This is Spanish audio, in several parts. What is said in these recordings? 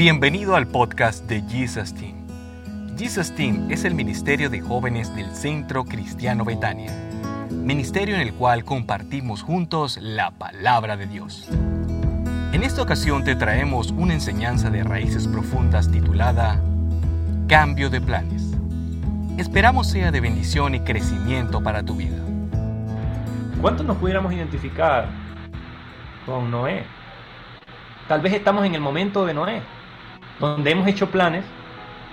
Bienvenido al podcast de Jesus Team. Jesus Team es el ministerio de jóvenes del Centro Cristiano Betania, ministerio en el cual compartimos juntos la palabra de Dios. En esta ocasión te traemos una enseñanza de raíces profundas titulada Cambio de planes. Esperamos sea de bendición y crecimiento para tu vida. ¿Cuántos nos pudiéramos identificar con Noé? Tal vez estamos en el momento de Noé, donde hemos hecho planes,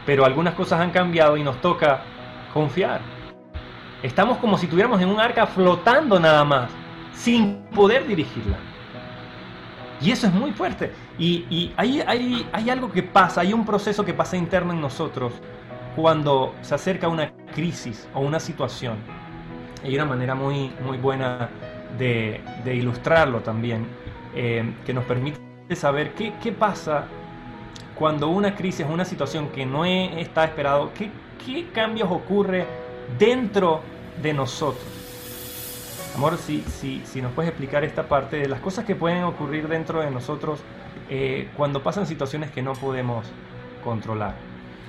pero algunas cosas han cambiado y nos toca confiar. Estamos como si estuviéramos en un arca flotando nada más, sin poder dirigirla. Y eso es muy fuerte. Y hay algo que pasa, hay un proceso que pasa interno en nosotros cuando se acerca una crisis o una situación. Hay una manera muy, muy buena de ilustrarlo también, que nos permite saber qué pasa cuando una crisis, una situación que no está esperado, qué cambios ocurre dentro de nosotros. Amor, si nos puedes explicar esta parte de las cosas que pueden ocurrir dentro de nosotros cuando pasan situaciones que no podemos controlar.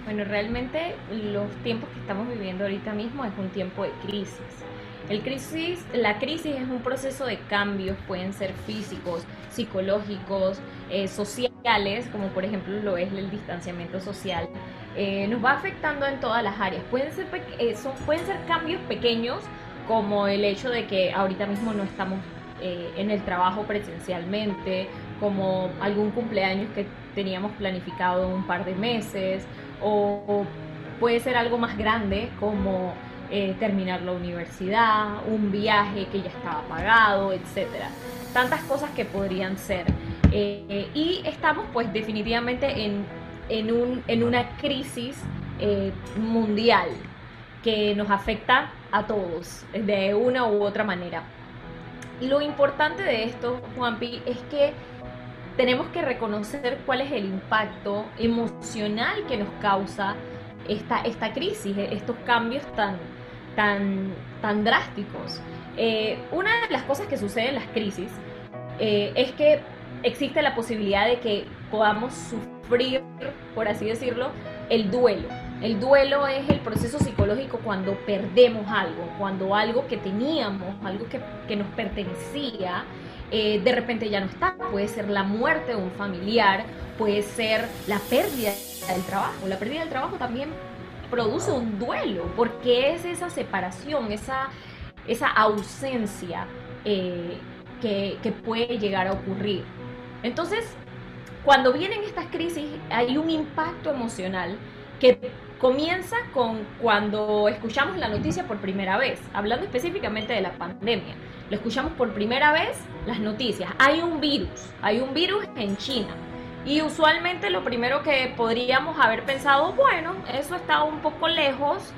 Bueno, realmente los tiempos que estamos viviendo ahorita mismo es un tiempo de crisis. La crisis es un proceso de cambios, pueden ser físicos, psicológicos, sociales, como por ejemplo lo es el distanciamiento social. Nos va afectando en todas las áreas. Pueden ser cambios pequeños, como el hecho de que ahorita mismo no estamos en el trabajo presencialmente, como algún cumpleaños que teníamos planificado un par de meses, o puede ser algo más grande como terminar la universidad, un viaje que ya estaba pagado, etcétera. Tantas cosas que podrían ser. Y estamos pues definitivamente en una crisis mundial que nos afecta a todos de una u otra manera. Lo importante de esto, Juanpi, es que tenemos que reconocer cuál es el impacto emocional que nos causa esta crisis, estos cambios tan drásticos. Una de las cosas que sucede en las crisis es que existe la posibilidad de que podamos sufrir, por así decirlo, el duelo. El duelo es el proceso psicológico cuando perdemos algo, cuando algo que teníamos, algo que nos pertenecía, de repente ya no está. Puede ser la muerte de un familiar, puede ser la pérdida del trabajo. La pérdida del trabajo también produce un duelo, porque es esa separación, esa ausencia que puede llegar a ocurrir. Entonces, cuando vienen estas crisis, hay un impacto emocional que comienza con cuando escuchamos la noticia por primera vez, hablando específicamente de la pandemia. Lo escuchamos por primera vez, las noticias. Hay un virus en China. Y usualmente lo primero que podríamos haber pensado, bueno, eso está un poco lejos,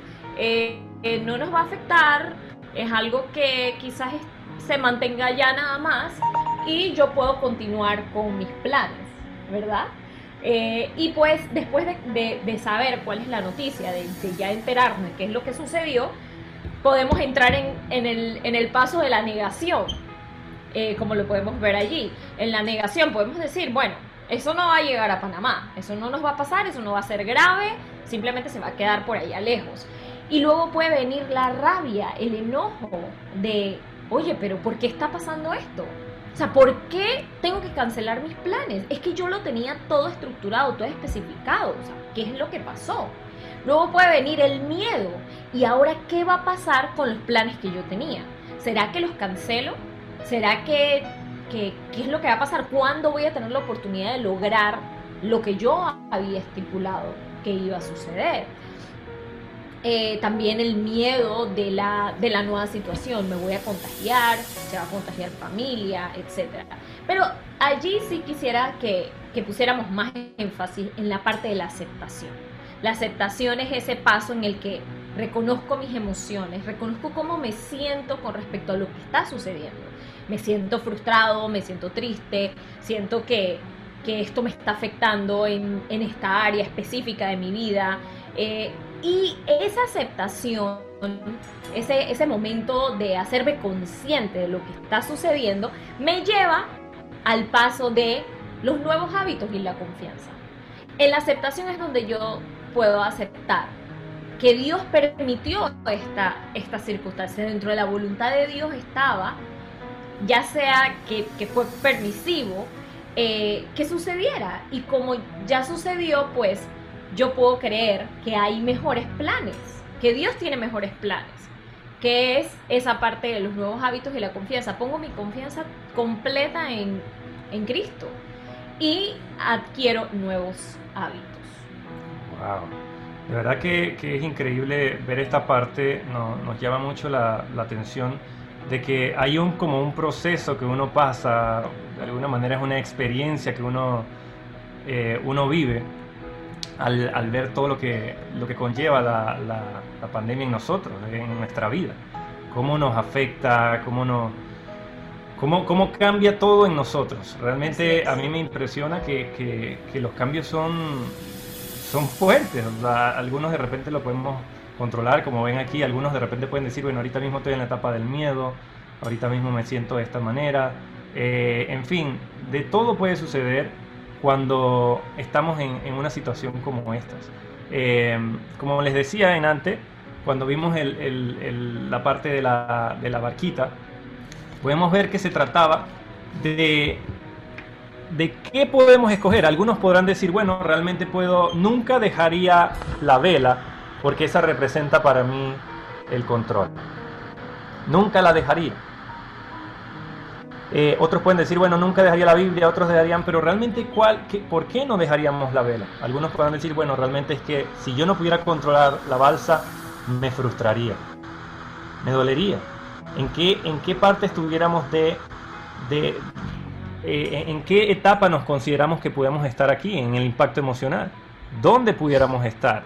no nos va a afectar, es algo que quizás se mantenga ya nada más y yo puedo continuar con mis planes, ¿verdad? Y pues después de saber cuál es la noticia, de ya enterarnos de qué es lo que sucedió, podemos entrar en el paso de la negación, como lo podemos ver allí. En la negación podemos decir, bueno, eso no va a llegar a Panamá, eso no nos va a pasar, eso no va a ser grave, simplemente se va a quedar por allá lejos. Y luego puede venir la rabia, el enojo de, oye, pero ¿por qué está pasando esto? O sea, ¿por qué tengo que cancelar mis planes? Es que yo lo tenía todo estructurado, todo especificado. O sea, ¿qué es lo que pasó? Luego puede venir el miedo. ¿Y ahora qué va a pasar con los planes que yo tenía? ¿Será que los cancelo? ¿Será que qué es lo que va a pasar? ¿Cuándo voy a tener la oportunidad de lograr lo que yo había estipulado que iba a suceder? También el miedo de la nueva situación, me voy a contagiar, se va a contagiar familia, etc. Pero allí sí quisiera que pusiéramos más énfasis en la parte de la aceptación. La aceptación es ese paso en el que reconozco mis emociones, reconozco cómo me siento con respecto a lo que está sucediendo. Me siento frustrado, me siento triste, siento que esto me está afectando en esta área específica de mi vida. Y esa aceptación, ese momento de hacerme consciente de lo que está sucediendo, me lleva al paso de los nuevos hábitos y la confianza. En la aceptación es donde yo puedo aceptar que Dios permitió esta circunstancia. Dentro de la voluntad de Dios estaba, ya sea que fue permisivo, que sucediera. Y como ya sucedió, pues yo puedo creer que hay mejores planes, que Dios tiene mejores planes, que es esa parte de los nuevos hábitos y la confianza. Pongo mi confianza completa en Cristo y adquiero nuevos hábitos. Wow, de verdad que es increíble ver esta parte. Nos llama mucho la atención de que hay como un proceso que uno pasa, de alguna manera es una experiencia que uno vive al ver todo lo que conlleva la pandemia en nosotros, en nuestra vida, cómo nos afecta, cómo cambia todo en nosotros. Realmente a mí me impresiona que los cambios son fuertes. O sea, algunos de repente lo podemos controlar, como ven aquí, algunos de repente pueden decir, bueno, ahorita mismo estoy en la etapa del miedo, ahorita mismo me siento de esta manera, en fin, de todo puede suceder cuando estamos en una situación como estas. Como les decía en antes, cuando vimos la parte de la barquita, podemos ver que se trataba de qué podemos escoger. Algunos podrán decir, bueno, realmente nunca dejaría la vela, porque esa representa para mí el control. Nunca la dejaría. Otros pueden decir, bueno, nunca dejaría la Biblia, otros dejarían, pero realmente ¿por qué no dejaríamos la vela? Algunos pueden decir, bueno, realmente es que si yo no pudiera controlar la balsa, me frustraría, me dolería. ¿En qué parte estuviéramos en qué etapa nos consideramos que podemos estar aquí, en el impacto emocional? ¿Dónde pudiéramos estar?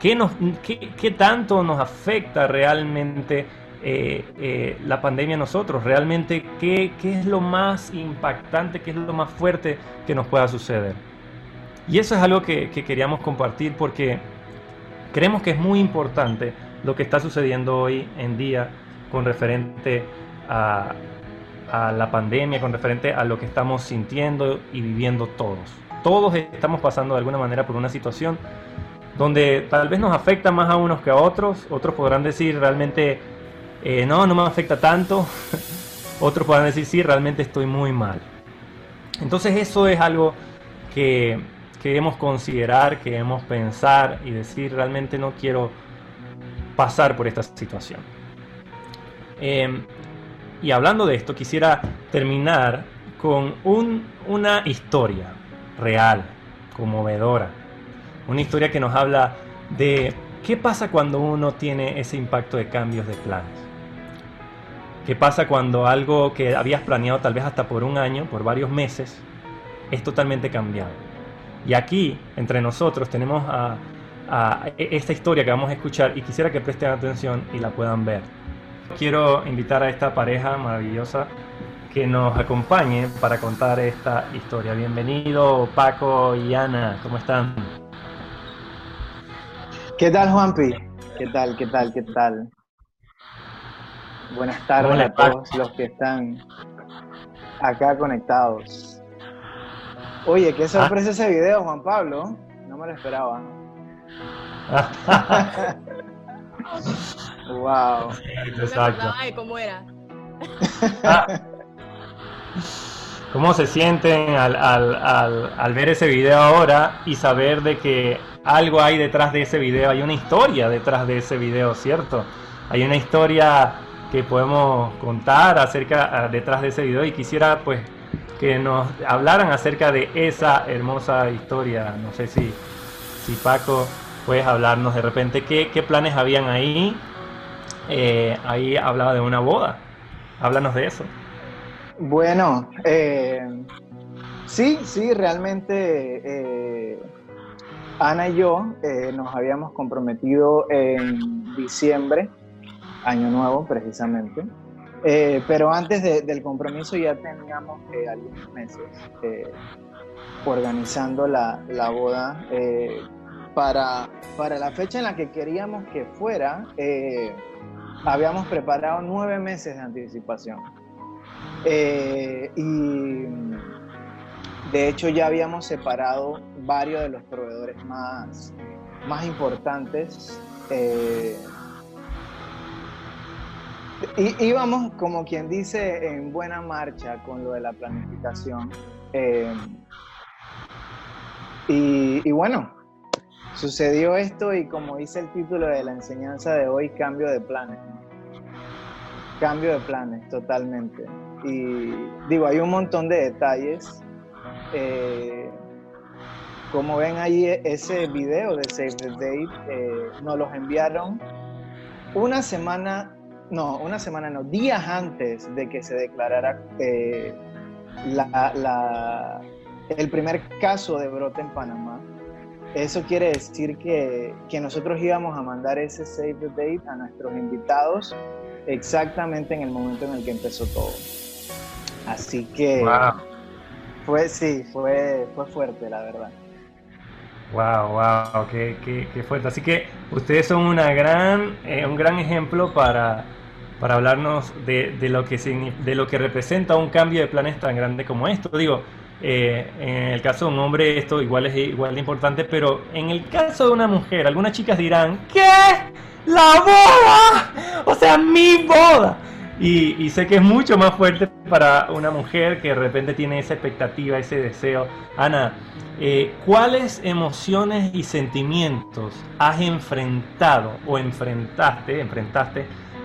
¿Qué tanto nos afecta realmente la pandemia a nosotros? Realmente, ¿qué es lo más impactante, qué es lo más fuerte que nos pueda suceder? Y eso es algo que queríamos compartir, porque creemos que es muy importante lo que está sucediendo hoy en día con referente a la pandemia, con referente a lo que estamos sintiendo y viviendo todos. Todos estamos pasando de alguna manera por una situación donde tal vez nos afecta más a unos que a otros. Otros podrán decir, realmente no me afecta tanto. Otros podrán decir, sí, realmente estoy muy mal. Entonces eso es algo que debemos considerar, que debemos pensar y decir, realmente no quiero pasar por esta situación. Y hablando de esto, quisiera terminar con una historia real, conmovedora. Una historia que nos habla de qué pasa cuando uno tiene ese impacto de cambios de planes. ¿Qué pasa cuando algo que habías planeado tal vez hasta por un año, por varios meses, es totalmente cambiado? Y aquí, entre nosotros, tenemos a esta historia que vamos a escuchar, y quisiera que presten atención y la puedan ver. Quiero invitar a esta pareja maravillosa que nos acompañe para contar esta historia. Bienvenido, Paco y Ana, ¿cómo están? ¿Qué tal, Juanpi? ¿Qué tal? Buenas tardes. Hola, a todos los que están acá conectados. Oye, qué sorpresa ese video, Juan Pablo. No me lo esperaba. Wow. Exacto. No me cómo era. ¿Cómo se sienten al ver ese video ahora y saber de que algo hay detrás de ese video? Hay una historia detrás de ese video, ¿cierto? Hay una historia que podemos contar detrás de ese video, y quisiera pues que nos hablaran acerca de esa hermosa historia. No sé si Paco, puedes hablarnos de repente qué planes habían ahí. Ahí hablaba de una boda. Háblanos de eso. Bueno, sí, realmente Ana y yo nos habíamos comprometido en diciembre, Año Nuevo, precisamente. Pero antes del compromiso ya teníamos algunos meses organizando la boda para la fecha en la que queríamos que fuera. Habíamos preparado 9 meses de anticipación. Y De hecho, ya habíamos separado varios de los proveedores más importantes. Y íbamos, como quien dice, en buena marcha con lo de la planificación. Y bueno, sucedió esto y, como dice el título de la enseñanza de hoy, cambio de planes. Cambio de planes, totalmente. Y digo, hay un montón de detalles. Como ven ahí, ese video de Save the Date nos los enviaron días antes de que se declarara el primer caso de brote en Panamá. Eso quiere decir que nosotros íbamos a mandar ese Save the Date a nuestros invitados exactamente en el momento en el que empezó todo. Así que... Wow. Fue fuerte, la verdad. Wow, qué fuerte. Así que ustedes son un gran ejemplo para hablarnos de lo que representa un cambio de planes tan grande como esto. Digo, en el caso de un hombre esto igual de importante, pero en el caso de una mujer, algunas chicas dirán, ¿qué? ¡La boda! O sea, mi boda. Y sé que es mucho más fuerte para una mujer que de repente tiene esa expectativa, ese deseo. Ana, ¿cuáles emociones y sentimientos has enfrentado o enfrentaste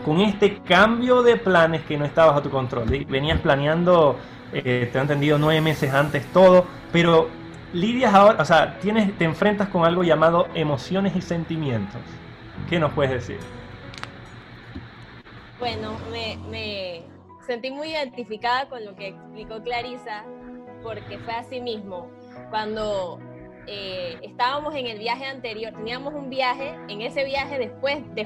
con este cambio de planes que no está bajo tu control? Venías planeando, te han entendido 9 meses antes todo, pero lidias ahora, o sea, te enfrentas con algo llamado emociones y sentimientos. ¿Qué nos puedes decir? Bueno, me sentí muy identificada con lo que explicó Clarisa, porque fue así mismo. Cuando estábamos en el viaje anterior, teníamos un viaje, en ese viaje después de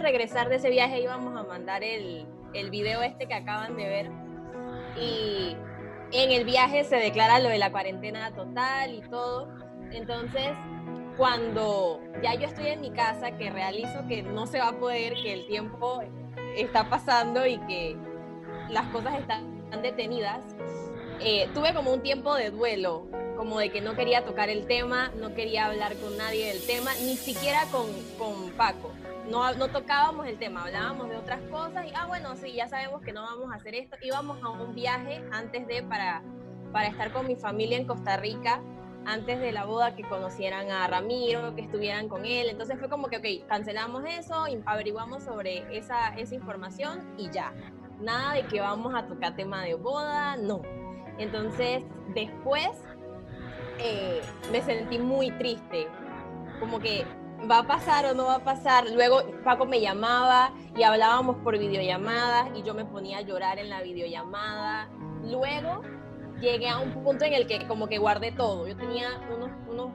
regresar de ese viaje íbamos a mandar el video que acaban de ver, y en el viaje se declara lo de la cuarentena total y todo. Entonces, cuando ya yo estoy en mi casa, que realizo que no se va a poder, que el tiempo está pasando y que las cosas están detenidas, tuve como un tiempo de duelo, como de que no quería tocar el tema, no quería hablar con nadie del tema, ni siquiera con Paco. No tocábamos el tema, hablábamos de otras cosas y bueno, sí, ya sabemos que no vamos a hacer esto. Íbamos a un viaje antes de para estar con mi familia en Costa Rica, antes de la boda, que conocieran a Ramiro, que estuvieran con él. Entonces fue como que, cancelamos eso, averiguamos sobre esa información y ya. Nada de que vamos a tocar tema de boda, no. Entonces, después me sentí muy triste. Como que, ¿va a pasar o no va a pasar? Luego Paco me llamaba y hablábamos por videollamadas y yo me ponía a llorar en la videollamada. Luego llegué a un punto en el que como que guardé todo. Yo tenía unos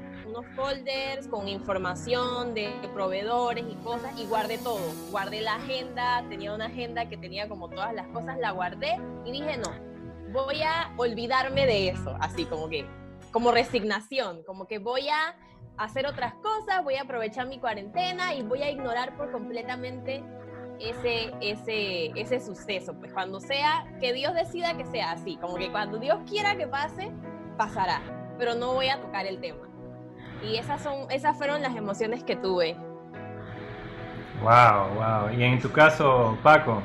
folders con información de proveedores y cosas, y guardé todo. Guardé la agenda, tenía una agenda que tenía como todas las cosas, la guardé y dije, no, voy a olvidarme de eso, así como resignación, como que voy a hacer otras cosas, voy a aprovechar mi cuarentena y voy a ignorar por completamente ese suceso. Pues cuando sea, que Dios decida que sea así, como que cuando Dios quiera que pase, pasará, pero no voy a tocar el tema. Y esas fueron las emociones que tuve. Wow. Y en tu caso, Paco.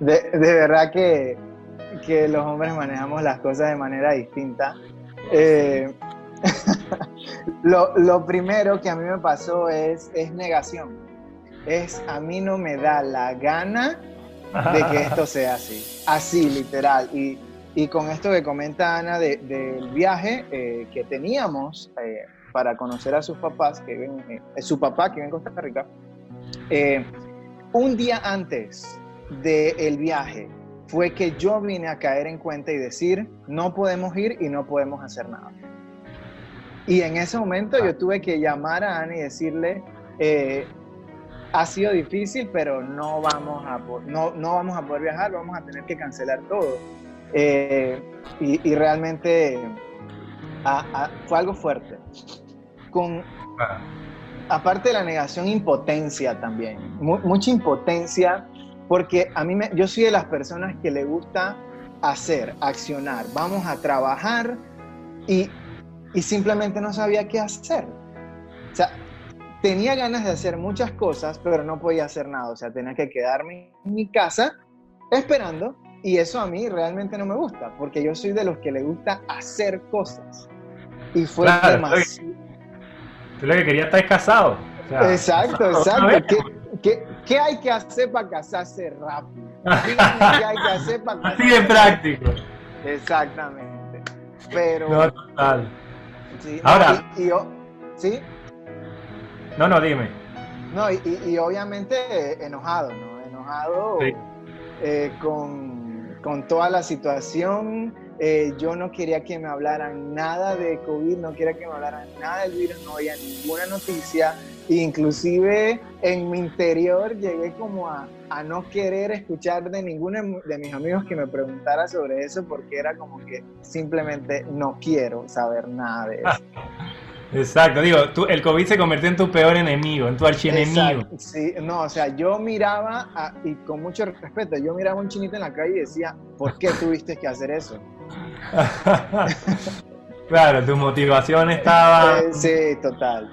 de verdad que los hombres manejamos las cosas de manera distinta. Lo primero que a mí me pasó es negación. A mí no me da la gana de que esto sea así literal. Y con esto que comenta Ana del viaje que teníamos para conocer a sus papás, su papá que vive en Costa Rica, un día antes del viaje fue que yo vine a caer en cuenta y decir, no podemos ir y no podemos hacer nada. Y en ese momento yo tuve que llamar a Ana y decirle, ha sido difícil, pero no vamos a poder viajar, vamos a tener que cancelar todo. Y realmente fue algo fuerte. Aparte de la negación, impotencia también. Mucha impotencia, porque yo soy de las personas que le gusta hacer, accionar, vamos a trabajar y simplemente no sabía qué hacer. O sea, tenía ganas de hacer muchas cosas, pero no podía hacer nada. O sea, tenía que quedarme en mi casa esperando, y eso a mí realmente no me gusta, porque yo soy de los que le gusta hacer cosas. Y fue claro, demasiado. Tú lo que querías estar casado. O sea, exacto. ¿Qué hay que hacer para casarse rápido? Díganme qué hay que hacer para casarse. Así de práctico. Exactamente. Pero. No, total. Sí, ahora. Y yo. ¿Sí? No, dime. No, y obviamente enojado, ¿no? Enojado sí. Con toda la situación. Yo no quería que me hablaran nada de COVID, no quería que me hablaran nada del virus, no había ninguna noticia. Inclusive en mi interior llegué como a no querer escuchar de ninguno de mis amigos que me preguntara sobre eso, porque era como que simplemente no quiero saber nada de eso. Exacto, digo, el COVID se convirtió en tu peor enemigo, en tu archienemigo. Exacto, sí, no, o sea, yo miraba, y con mucho respeto, yo miraba a un chinito en la calle y decía, ¿por qué tuviste que hacer eso? Claro, tu motivación estaba... sí, total.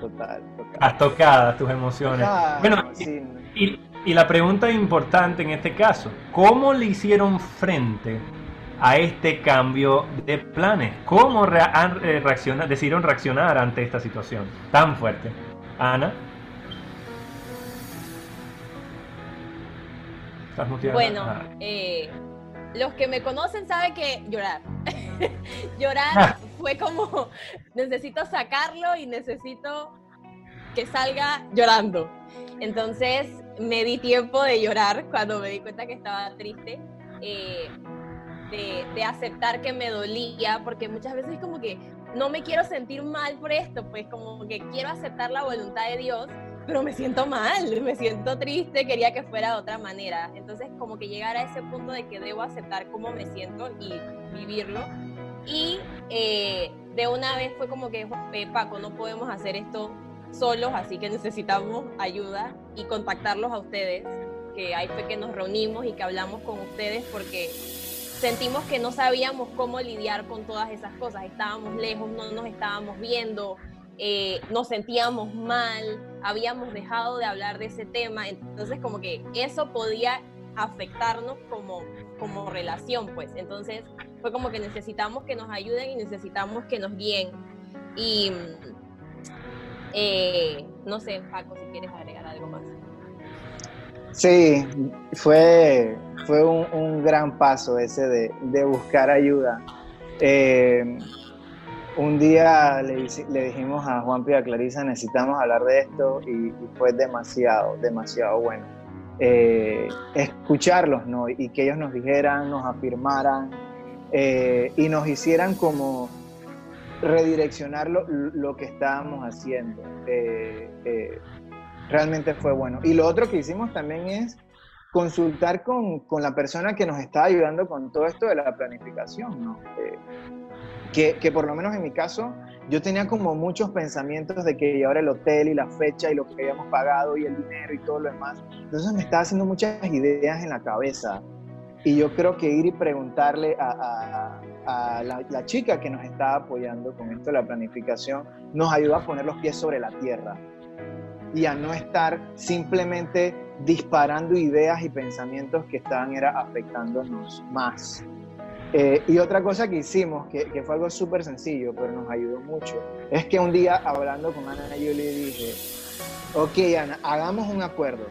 Las tocadas, tus emociones. Ah, bueno, sí. Y la pregunta importante en este caso, ¿cómo le hicieron frente a este cambio de planes? ¿Cómo decidieron reaccionar ante esta situación tan fuerte? Ana. ¿Estás muteada? Bueno, los que me conocen saben que llorar fue como, necesito sacarlo y necesito que salga llorando. Entonces me di tiempo de llorar cuando me di cuenta que estaba triste. De aceptar que me dolía, porque muchas veces como que no me quiero sentir mal por esto, pues como que quiero aceptar la voluntad de Dios, pero me siento mal, me siento triste, quería que fuera de otra manera. Entonces como que llegar a ese punto de que debo aceptar cómo me siento y vivirlo. Y de una vez fue como que, Paco, no podemos hacer esto solos, así que necesitamos ayuda y contactarlos a ustedes, que ahí fue que nos reunimos y que hablamos con ustedes, porque sentimos que no sabíamos cómo lidiar con todas esas cosas. Estábamos lejos, no nos estábamos viendo, nos sentíamos mal, habíamos dejado de hablar de ese tema. Entonces, como que eso podía afectarnos como relación, pues. Entonces, fue como que necesitamos que nos ayuden y necesitamos que nos guíen. Y, no sé, Paco, si quieres agregar algo más. Sí, fue un gran paso ese de buscar ayuda. Un día le dijimos a Juanpi y a Clarisa, necesitamos hablar de esto, y fue demasiado bueno. Escucharlos, ¿no? Y que ellos nos dijeran, nos afirmaran, y nos hicieran como redireccionar lo que estábamos haciendo. Realmente fue bueno. Y lo otro que hicimos también es consultar con la persona que nos está ayudando con todo esto de la planificación, ¿no? Que por lo menos en mi caso, yo tenía como muchos pensamientos de que ahora el hotel y la fecha y lo que habíamos pagado y el dinero y todo lo demás. Entonces me estaba haciendo muchas ideas en la cabeza. Y yo creo que ir y preguntarle a la chica que nos estaba apoyando con esto de la planificación nos ayudó a poner los pies sobre la tierra y a no estar simplemente disparando ideas y pensamientos que estaban afectándonos más. Y otra cosa que hicimos, que fue algo súper sencillo, pero nos ayudó mucho, es que un día hablando con Ana, yo le dije, ok, Ana, hagamos un acuerdo.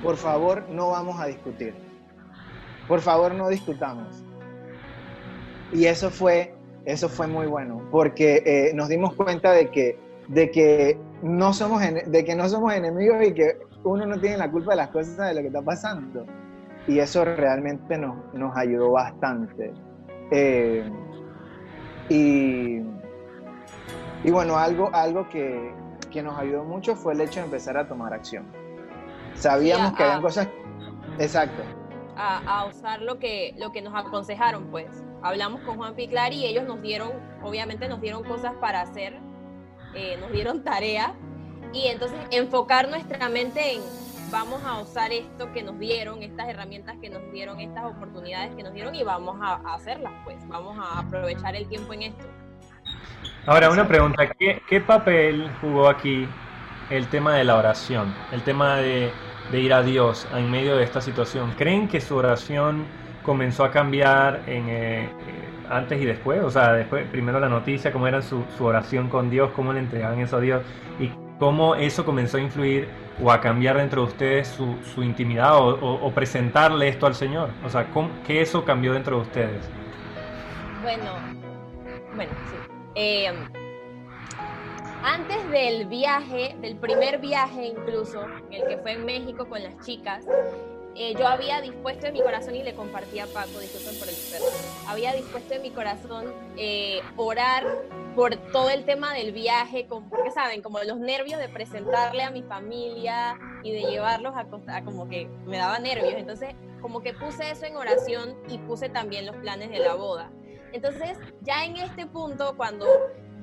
Por favor, no vamos a discutir. Por favor, no discutamos. Y eso fue muy bueno, porque nos dimos cuenta de que no somos enemigos y que uno no tiene la culpa de las cosas, de lo que está pasando, y eso realmente nos ayudó bastante. Y bueno, algo que nos ayudó mucho fue el hecho de empezar a tomar acción. Sabíamos que habían cosas, exacto, a usar lo que nos aconsejaron, pues. Hablamos con Juan Piclar y ellos nos dieron cosas para hacer. Nos dieron tarea, y entonces enfocar nuestra mente en vamos a usar esto que nos dieron, estas herramientas que nos dieron, estas oportunidades que nos dieron, y vamos a hacerlas, pues, vamos a aprovechar el tiempo en esto. Ahora, una pregunta, ¿qué papel jugó aquí el tema de la oración? El tema de ir a Dios en medio de esta situación. ¿Creen que su oración comenzó a cambiar en antes y después? O sea, después, primero la noticia, cómo era su oración con Dios, cómo le entregaban eso a Dios, y cómo eso comenzó a influir o a cambiar dentro de ustedes su intimidad o presentarle esto al Señor. O sea, ¿qué eso cambió dentro de ustedes? Bueno, sí. Antes del viaje, del primer viaje incluso, el que fue en México con las chicas, yo había dispuesto en mi corazón, y le compartí a Paco, disculpen por el perro, había dispuesto en mi corazón orar por todo el tema del viaje, porque saben, como los nervios de presentarle a mi familia y de llevarlos a Costa, como que me daba nervios, entonces como que puse eso en oración y puse también los planes de la boda. Entonces, ya en este punto, cuando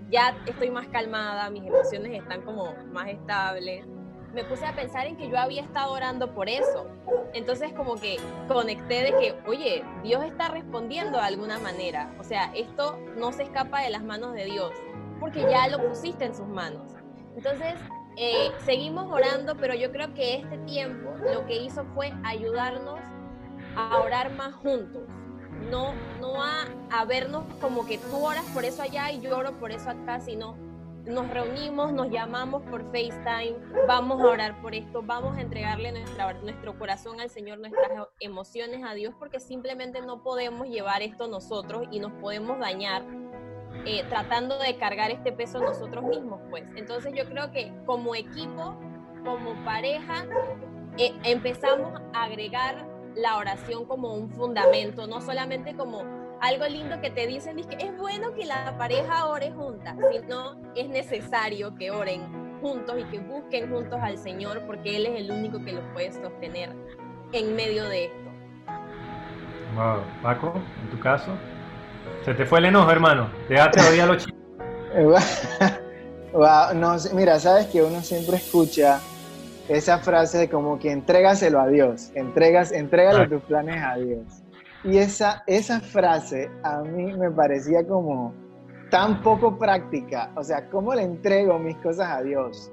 ya estoy más calmada, mis emociones están como más estables, me puse a pensar en que yo había estado orando por eso. Entonces, como que conecté de que, oye, Dios está respondiendo de alguna manera. O sea, esto no se escapa de las manos de Dios, porque ya lo pusiste en sus manos. Entonces, seguimos orando, pero yo creo que este tiempo lo que hizo fue ayudarnos a orar más juntos. No a vernos como que tú oras por eso allá y yo oro por eso acá, sino nos reunimos, nos llamamos por FaceTime, vamos a orar por esto, vamos a entregarle nuestro corazón al Señor, nuestras emociones a Dios, porque simplemente no podemos llevar esto nosotros y nos podemos dañar tratando de cargar este peso nosotros mismos, pues. Entonces yo creo que como equipo, como pareja, empezamos a agregar la oración como un fundamento, no solamente como algo lindo que te dicen, es que es bueno que la pareja ore juntas, sino es necesario que oren juntos y que busquen juntos al Señor, porque Él es el único que los puede sostener en medio de esto. Wow. Paco, en tu caso, se te fue el enojo, hermano, déjate oír a los chicos. Wow. No, mira, sabes que uno siempre escucha esa frase de como que entrégaselo a Dios, entrégale tus planes a Dios. Y esa frase a mí me parecía como tan poco práctica, o sea, ¿cómo le entrego mis cosas a Dios?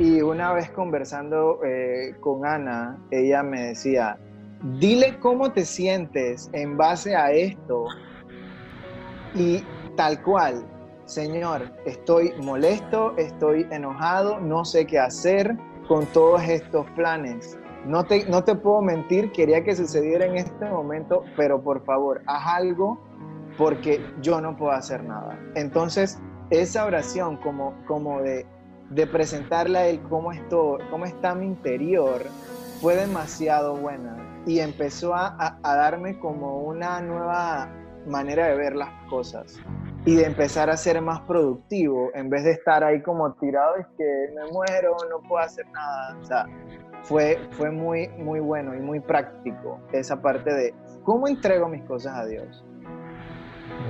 Y una vez conversando con Ana, ella me decía, dile cómo te sientes en base a esto, y tal cual, Señor, estoy molesto, estoy enojado, no sé qué hacer con todos estos planes. No te puedo mentir, quería que sucediera en este momento, pero por favor, haz algo porque yo no puedo hacer nada. Entonces, esa oración como de presentarle a Él cómo está mi interior, fue demasiado buena y empezó a darme como una nueva manera de ver las cosas y de empezar a ser más productivo, en vez de estar ahí como tirado, es que me muero, no puedo hacer nada. O sea, fue muy, muy bueno y muy práctico esa parte de cómo entrego mis cosas a Dios.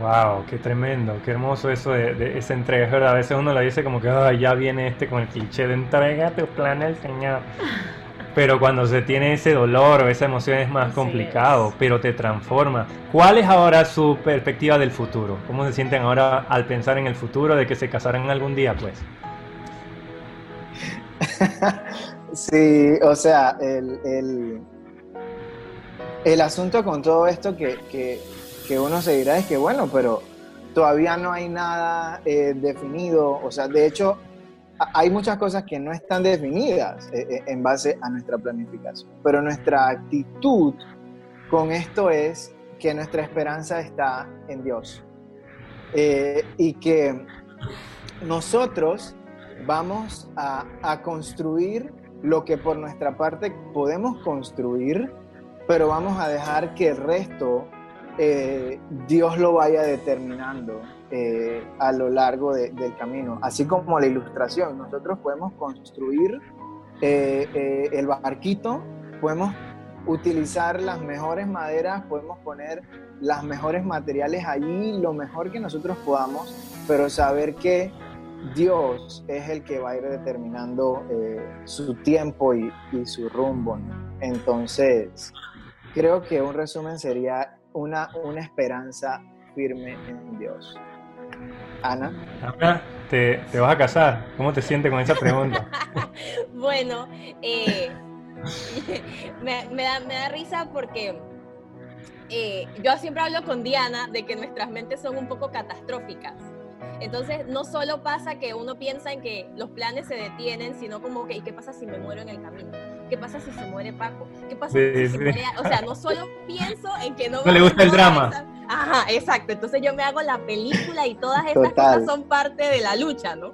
Wow, qué tremendo, qué hermoso eso de esa entrega, es verdad. A veces uno la dice como que ya viene con el cliché de entrega tus planes al Señor. Pero cuando se tiene ese dolor o esa emoción es más complicado, pero te transforma. ¿Cuál es ahora su perspectiva del futuro? ¿Cómo se sienten ahora al pensar en el futuro de que se casarán algún día, pues? Sí, o sea, el asunto con todo esto que uno se dirá es que, bueno, pero todavía no hay nada definido. O sea, de hecho, hay muchas cosas que no están definidas en base a nuestra planificación, pero nuestra actitud con esto es que nuestra esperanza está en Dios, y que nosotros vamos a construir lo que por nuestra parte podemos construir, pero vamos a dejar que el resto Dios lo vaya determinando a lo largo del camino. Así como la ilustración, nosotros podemos construir el barquito, podemos utilizar las mejores maderas, podemos poner los mejores materiales allí, lo mejor que nosotros podamos, pero saber que Dios es el que va a ir determinando su tiempo y su rumbo, ¿no? Entonces, creo que un resumen sería una esperanza firme en Dios. Ana. Ana, ¿te vas a casar? ¿Cómo te sientes con esa pregunta? Bueno, me da risa porque yo siempre hablo con Diana de que nuestras mentes son un poco catastróficas. Entonces, no solo pasa que uno piensa en que los planes se detienen, sino como que, ¿qué pasa si me muero en el camino? ¿Qué pasa si se muere Paco? ¿Qué pasa si se muere? O sea, no solo pienso en que no le gusta el drama. Ajá, exacto. Entonces yo me hago la película y todas estas cosas son parte de la lucha, ¿no?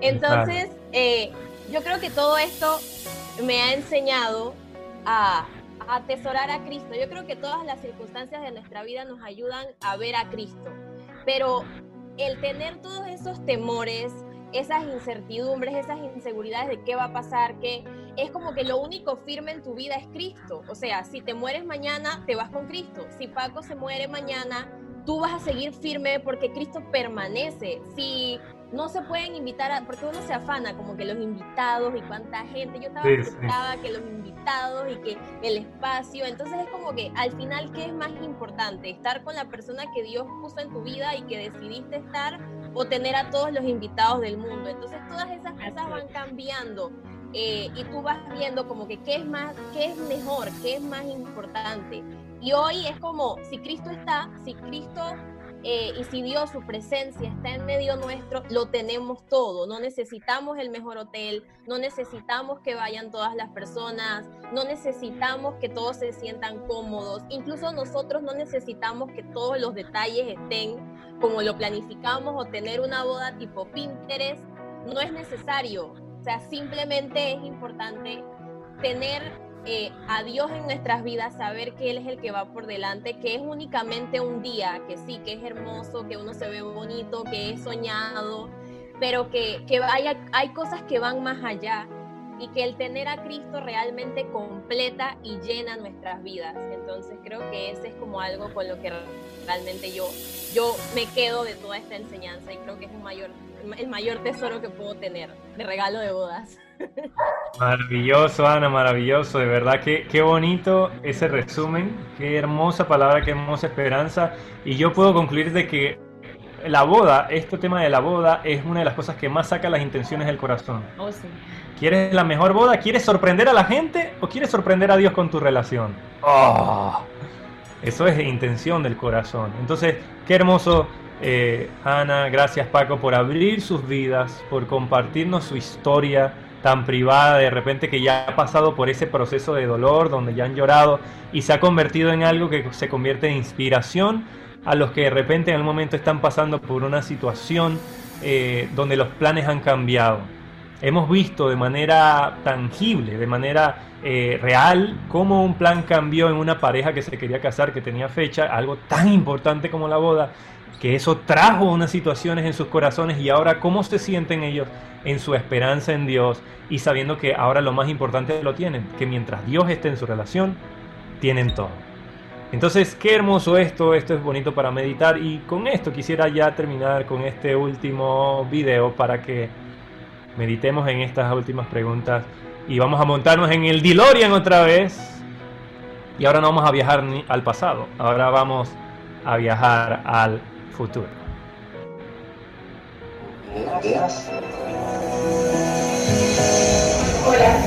Entonces, yo creo que todo esto me ha enseñado a atesorar a Cristo. Yo creo que todas las circunstancias de nuestra vida nos ayudan a ver a Cristo. Pero el tener todos esos temores, esas incertidumbres, esas inseguridades de qué va a pasar, que es como que lo único firme en tu vida es Cristo. O sea, si te mueres mañana, te vas con Cristo. Si Paco se muere mañana, tú vas a seguir firme porque Cristo permanece. Si no se pueden invitar, porque uno se afana, como que los invitados y cuánta gente. Yo estaba preocupada que los invitados y que el espacio. Entonces es como que al final, ¿qué es más importante? ¿Estar con la persona que Dios puso en tu vida y que decidiste estar, o tener a todos los invitados del mundo? Entonces todas esas cosas van cambiando y tú vas viendo como que qué es mejor, qué es más importante. Y hoy es como, si Cristo está, si Cristo y si Dios, su presencia está en medio nuestro, lo tenemos todo. No necesitamos el mejor hotel, no necesitamos que vayan todas las personas, no necesitamos que todos se sientan cómodos, incluso nosotros no necesitamos que todos los detalles estén como lo planificamos, o tener una boda tipo Pinterest. No es necesario. O sea, simplemente es importante tener a Dios en nuestras vidas, saber que Él es el que va por delante, que es únicamente un día, que sí, que es hermoso, que uno se ve bonito, que es soñado, pero que hay cosas que van más allá, y que el tener a Cristo realmente completa y llena nuestras vidas. Entonces creo que ese es como algo con lo que realmente yo me quedo de toda esta enseñanza, y creo que es el mayor tesoro que puedo tener de regalo de bodas. Maravilloso, Ana, maravilloso, de verdad que qué bonito ese resumen, qué hermosa palabra, qué hermosa esperanza. Y yo puedo concluir de que la boda, este tema de la boda es una de las cosas que más saca las intenciones del corazón. Oh, sí. ¿Quieres la mejor boda? ¿Quieres sorprender a la gente o quieres sorprender a Dios con tu relación? ¡Oh! Eso es intención del corazón. Entonces, qué hermoso, Ana, gracias Paco por abrir sus vidas, por compartirnos su historia tan privada, de repente que ya ha pasado por ese proceso de dolor, donde ya han llorado y se ha convertido en algo que se convierte en inspiración a los que de repente en el momento están pasando por una situación donde los planes han cambiado. Hemos visto de manera tangible, de manera real, cómo un plan cambió en una pareja que se quería casar, que tenía fecha, algo tan importante como la boda, que eso trajo unas situaciones en sus corazones, y ahora cómo se sienten ellos en su esperanza en Dios, y sabiendo que ahora lo más importante lo tienen, que mientras Dios esté en su relación, tienen todo. Entonces, qué hermoso esto es bonito para meditar, y con esto quisiera ya terminar con este último video para que meditemos en estas últimas preguntas, y vamos a montarnos en el DeLorean otra vez, y ahora no vamos a viajar ni al pasado, ahora vamos a viajar al futuro. Hola,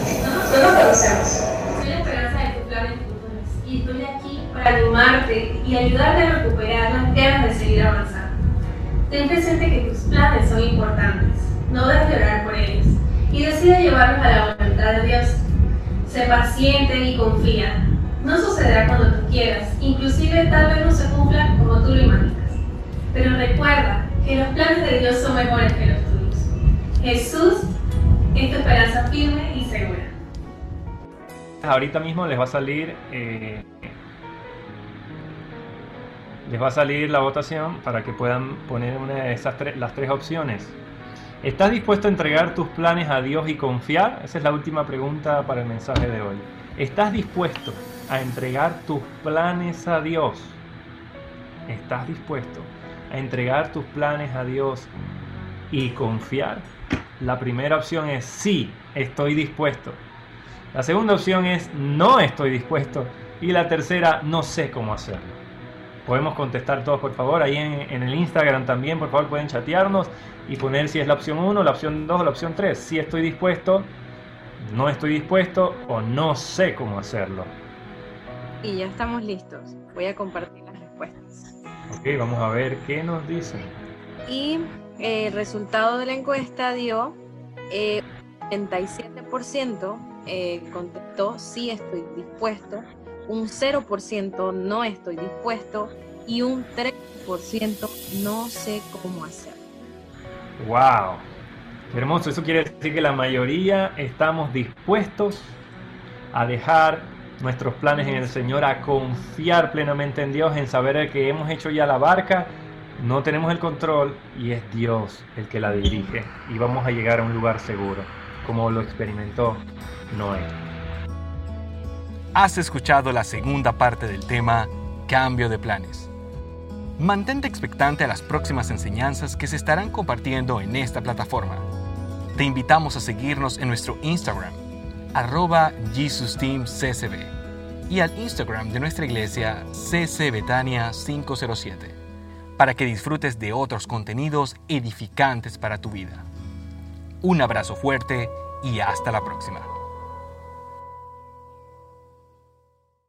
no nos conocemos. Soy la esperanza de tu plan en futuros, y estoy aquí para animarte y ayudarte a recuperar las ganas de seguir avanzando. Ten presente que tus planes son importantes, no debes llorar por ellos, y decide llevarlos a la voluntad de Dios. Sé paciente y confía. No sucederá cuando tú quieras, inclusive tal vez no se cumpla como tú lo imaginas. Pero recuerda que los planes de Dios son mejores que los tuyos. Jesús es tu esperanza firme y segura. Ahorita mismo les va a salir la votación para que puedan poner una de esas las tres opciones. ¿Estás dispuesto a entregar tus planes a Dios y confiar? Esa es la última pregunta para el mensaje de hoy. ¿Estás dispuesto a entregar tus planes a Dios? ¿Estás dispuesto a entregar tus planes a Dios y confiar. La primera opción es sí, estoy dispuesto. La segunda opción es no estoy dispuesto. Y la tercera, no sé cómo hacerlo. Podemos contestar todos, por favor. Ahí en el Instagram también, por favor, pueden chatearnos y poner si es la opción 1, la opción 2 o la opción 3. Si estoy dispuesto, no estoy dispuesto o no sé cómo hacerlo. Y ya estamos listos. Voy a compartir las respuestas. Ok, vamos a ver qué nos dicen. Y el resultado de la encuesta dio 37% contestó sí estoy dispuesto, un 0% no estoy dispuesto y un 3% no sé cómo hacer. ¡Wow! Hermoso, eso quiere decir que la mayoría estamos dispuestos a dejar nuestros planes en el Señor, a confiar plenamente en Dios, en saber que hemos hecho ya la barca, no tenemos el control y es Dios el que la dirige y vamos a llegar a un lugar seguro, como lo experimentó Noé. Has escuchado la segunda parte del tema Cambio de Planes. Mantente expectante a las próximas enseñanzas que se estarán compartiendo en esta plataforma. Te invitamos a seguirnos en nuestro Instagram, @JesusTeamCCB, y al Instagram de nuestra iglesia, CCBetania507, para que disfrutes de otros contenidos edificantes para tu vida. Un abrazo fuerte y hasta la próxima.